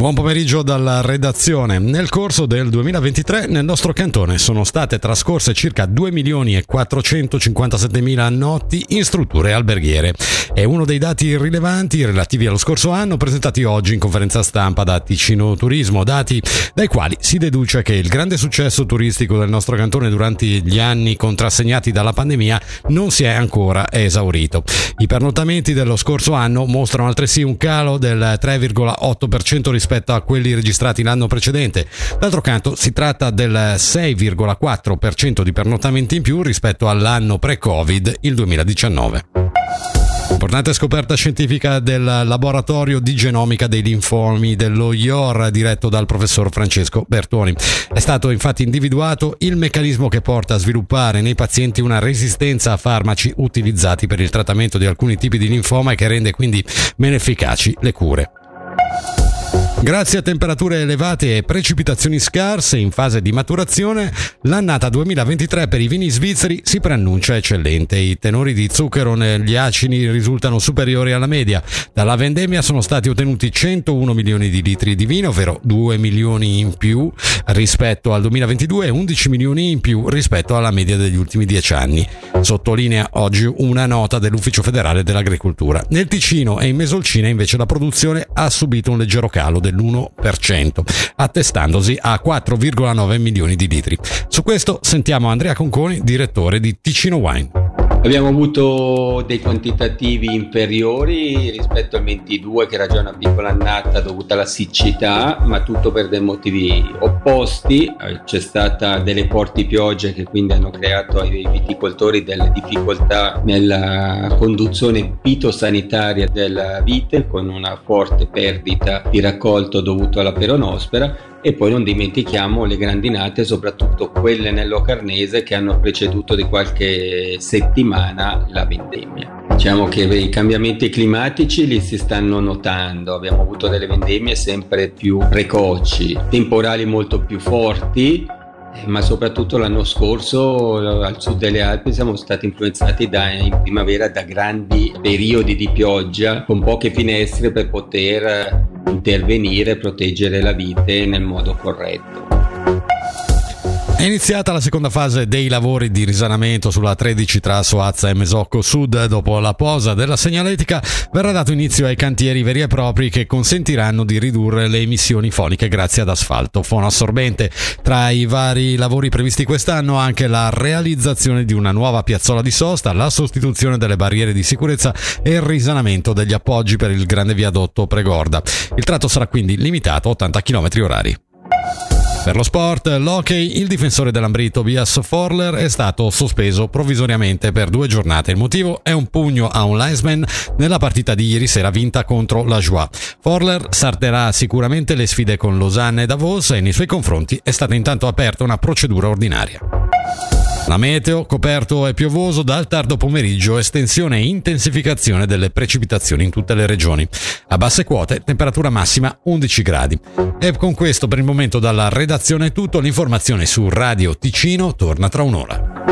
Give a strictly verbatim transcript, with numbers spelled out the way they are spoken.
Buon pomeriggio dalla redazione. Nel corso del duemilaventitré nel nostro cantone sono state trascorse circa due milioni e quattrocentocinquantasettemila notti in strutture alberghiere. È uno dei dati rilevanti relativi allo scorso anno presentati oggi in conferenza stampa da Ticino Turismo, dati dai quali si deduce che il grande successo turistico del nostro cantone durante gli anni contrassegnati dalla pandemia non si è ancora esaurito. I pernottamenti dello scorso anno mostrano altresì un calo del tre virgola otto per cento rispetto a quelli registrati l'anno precedente. D'altro canto si tratta del sei virgola quattro per cento di pernottamenti in più rispetto all'anno pre-Covid, il duemiladiciannove. Importante scoperta scientifica del laboratorio di genomica dei linfomi dello I O R diretto dal professor Francesco Bertoni. È stato infatti individuato il meccanismo che porta a sviluppare nei pazienti una resistenza a farmaci utilizzati per il trattamento di alcuni tipi di linfoma e che rende quindi meno efficaci le cure. Grazie a temperature elevate e precipitazioni scarse in fase di maturazione, l'annata duemilaventitré per i vini svizzeri si preannuncia eccellente. I tenori di zucchero negli acini risultano superiori alla media. Dalla vendemmia sono stati ottenuti centouno milioni di litri di vino, ovvero due milioni in più rispetto al duemilaventidue e undici milioni in più rispetto alla media degli ultimi dieci anni. Sottolinea oggi una nota dell'Ufficio Federale dell'Agricoltura. Nel Ticino e in Mesolcina invece la produzione ha subito un leggero calo del l'uno per cento, attestandosi a quattro virgola nove milioni di litri. Su questo sentiamo Andrea Conconi, direttore di Ticino Wine. Abbiamo avuto dei quantitativi inferiori rispetto al ventidue, che era già una piccola annata dovuta alla siccità, ma tutto per dei motivi opposti. C'è stata delle forti piogge che quindi hanno creato ai viticoltori delle difficoltà nella conduzione fitosanitaria della vite, con una forte perdita di raccolto dovuto alla peronospora. E poi non dimentichiamo le grandinate, soprattutto quelle nel Locarnese, che hanno preceduto di qualche settimana la vendemmia. Diciamo che i cambiamenti climatici li si stanno notando, abbiamo avuto delle vendemmie sempre più precoci, temporali molto più forti, ma soprattutto l'anno scorso al sud delle Alpi siamo stati influenzati da, in primavera da grandi periodi di pioggia con poche finestre per poter intervenire e proteggere la vite nel modo corretto. È iniziata la seconda fase dei lavori di risanamento sulla tredici tra Soazza e Mesocco Sud. Dopo la posa della segnaletica verrà dato inizio ai cantieri veri e propri che consentiranno di ridurre le emissioni foniche grazie ad asfalto fonoassorbente. Tra i vari lavori previsti quest'anno anche la realizzazione di una nuova piazzola di sosta, la sostituzione delle barriere di sicurezza e il risanamento degli appoggi per il grande viadotto Pregorda. Il tratto sarà quindi limitato a ottanta chilometri orari. Per lo sport, l'hockey, il difensore dell'Ambrì Tobias Forler è stato sospeso provvisoriamente per due giornate. Il motivo è un pugno a un linesman nella partita di ieri sera vinta contro la Joie. Forler sarterà sicuramente le sfide con Lausanne e Davos e nei suoi confronti è stata intanto aperta una procedura ordinaria. La meteo, coperto e piovoso dal tardo pomeriggio, estensione e intensificazione delle precipitazioni in tutte le regioni. A basse quote, temperatura massima undici gradi. E con questo per il momento dalla redazione è tutto. L'informazione su Radio Ticino torna tra un'ora.